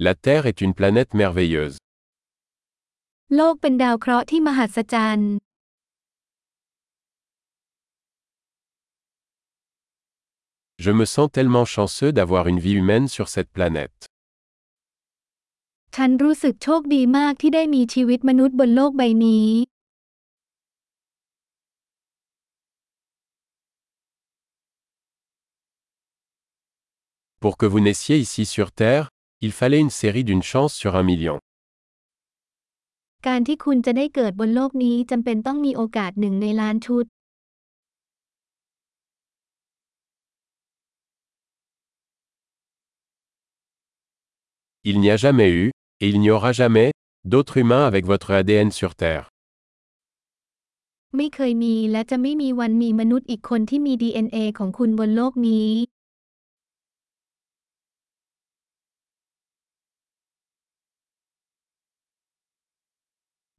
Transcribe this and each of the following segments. La Terre est une planète merveilleuse. โลกเป็นดาวเคราะห์ที่มหัศจรรย์ Je me sens tellement chanceux d'avoir une vie humaine sur cette planète. ฉันรู้สึกโชคดีมากที่ได้มีชีวิตมนุษย์บนโลกใบนี้ Pour que vous naissiez ici sur Terre, il fallait une série d'une chance sur 1 million. การที่คุณจะได้เกิดบนโลกนี้จำเป็นต้องมีโอกาส1 ในล้านชุด Il n'y a jamais eu, et il n'y aura jamais, d'autres humains avec votre ADN sur Terre. ไม่เคยมีและจะไม่มีวันมีมนุษย์อีกคนที่มี DNA ของคุณบนโลกนี้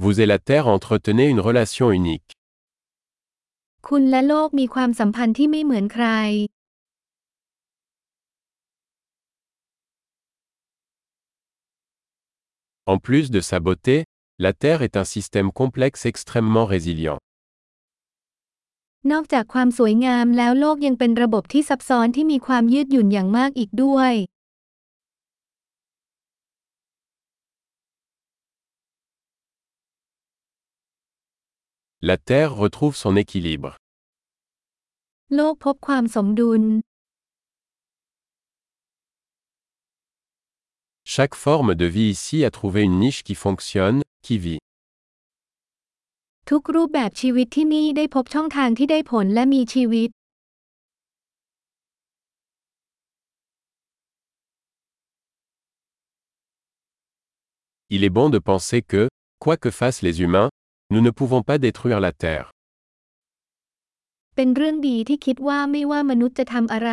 Vous et la Terre entretenez une relation unique. คุณและโลกมีความสัมพันธ์ที่ไม่เหมือนใคร En plus de sa beauté, la Terre est un système complexe extrêmement résilient. นอกจากความสวยงามแล้วโลกยังเป็นระบบที่ซับซ้อนที่มีความยืดหยุ่นอย่างมากอีกด้วยLa Terre retrouve son équilibre. โลกพบความสมดุล Chaque forme de vie ici a trouvé une niche qui fonctionne, qui vit. ทุกรูปแบบชีวิตที่นี่ได้พบช่องทางที่ได้ผลและมีชีวิต Il est bon de penser que, quoi que fassent les humains, Nous ne pouvons pas détruire la Terre. เป็นเรื่องดีที่คิดว่าไม่ว่ามนุษย์จะทำอะไร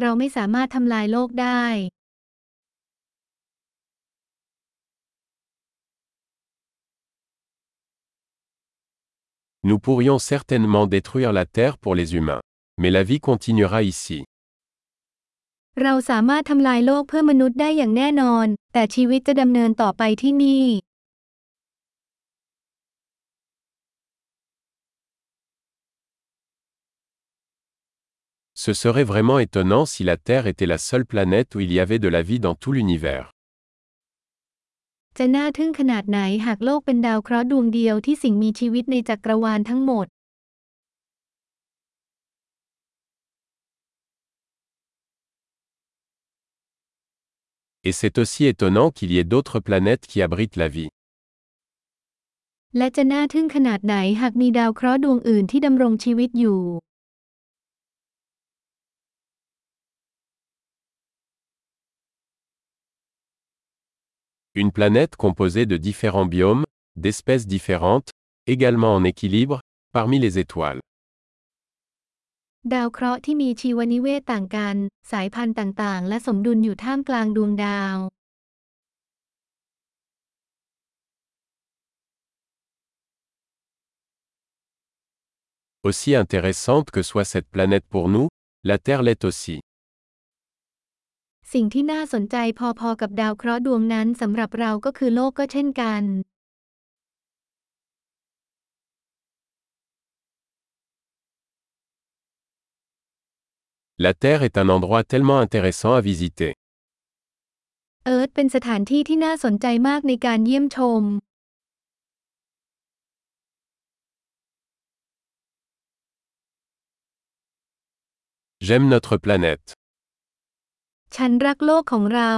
เราไม่สามารถทำลายโลกได้ Nous pourrions certainement détruire la Terre pour les humains, mais la vie continuera ici. เราสามารถทำลายโลกเพื่อมนุษย์ได้อย่างแน่นอนแต่ชีวิตจะดำเนินต่อไปที่นี่Ce serait vraiment étonnant si la Terre était la seule planète où il y avait de la vie dans tout l'univers. จะน่าทึ่งขนาดไหนหากโลกเป็นดาวเคราะห์ดวงเดียวที่สิ่งมีชีวิตในจักรวาลทั้งหมด Et c'est aussi étonnant qu'il y ait d'autres planètes qui abritent la vie. และจะน่าทึ่งขนาดไหนหากมีดาวเคราะห์ดวงอื่นที่ดำรงชีวิตอยู่Une planète composée de différents biomes, d'espèces différentes, également en équilibre, parmi les étoiles. ดาวเคราะห์ที่มีชีวนิเวศต่างกันสายพันธุ์ต่างๆและสมดุลอยู่ท่ามกลางดวงดาว Aussi intéressante que soit cette planète pour nous, la Terre l'est aussi. สิ่งที่น่าสนใจพอๆกับดาวเคราะห์ดวงนั้นสำหรับเราก็คือโลกก็เช่นกัน La Terre est un endroit tellement intéressant à visiter. เอิร์ธเป็นสถานที่ที่น่าสนใจมากในการเยี่ยมชม J'aime notre planète. ฉันรักโลกของเรา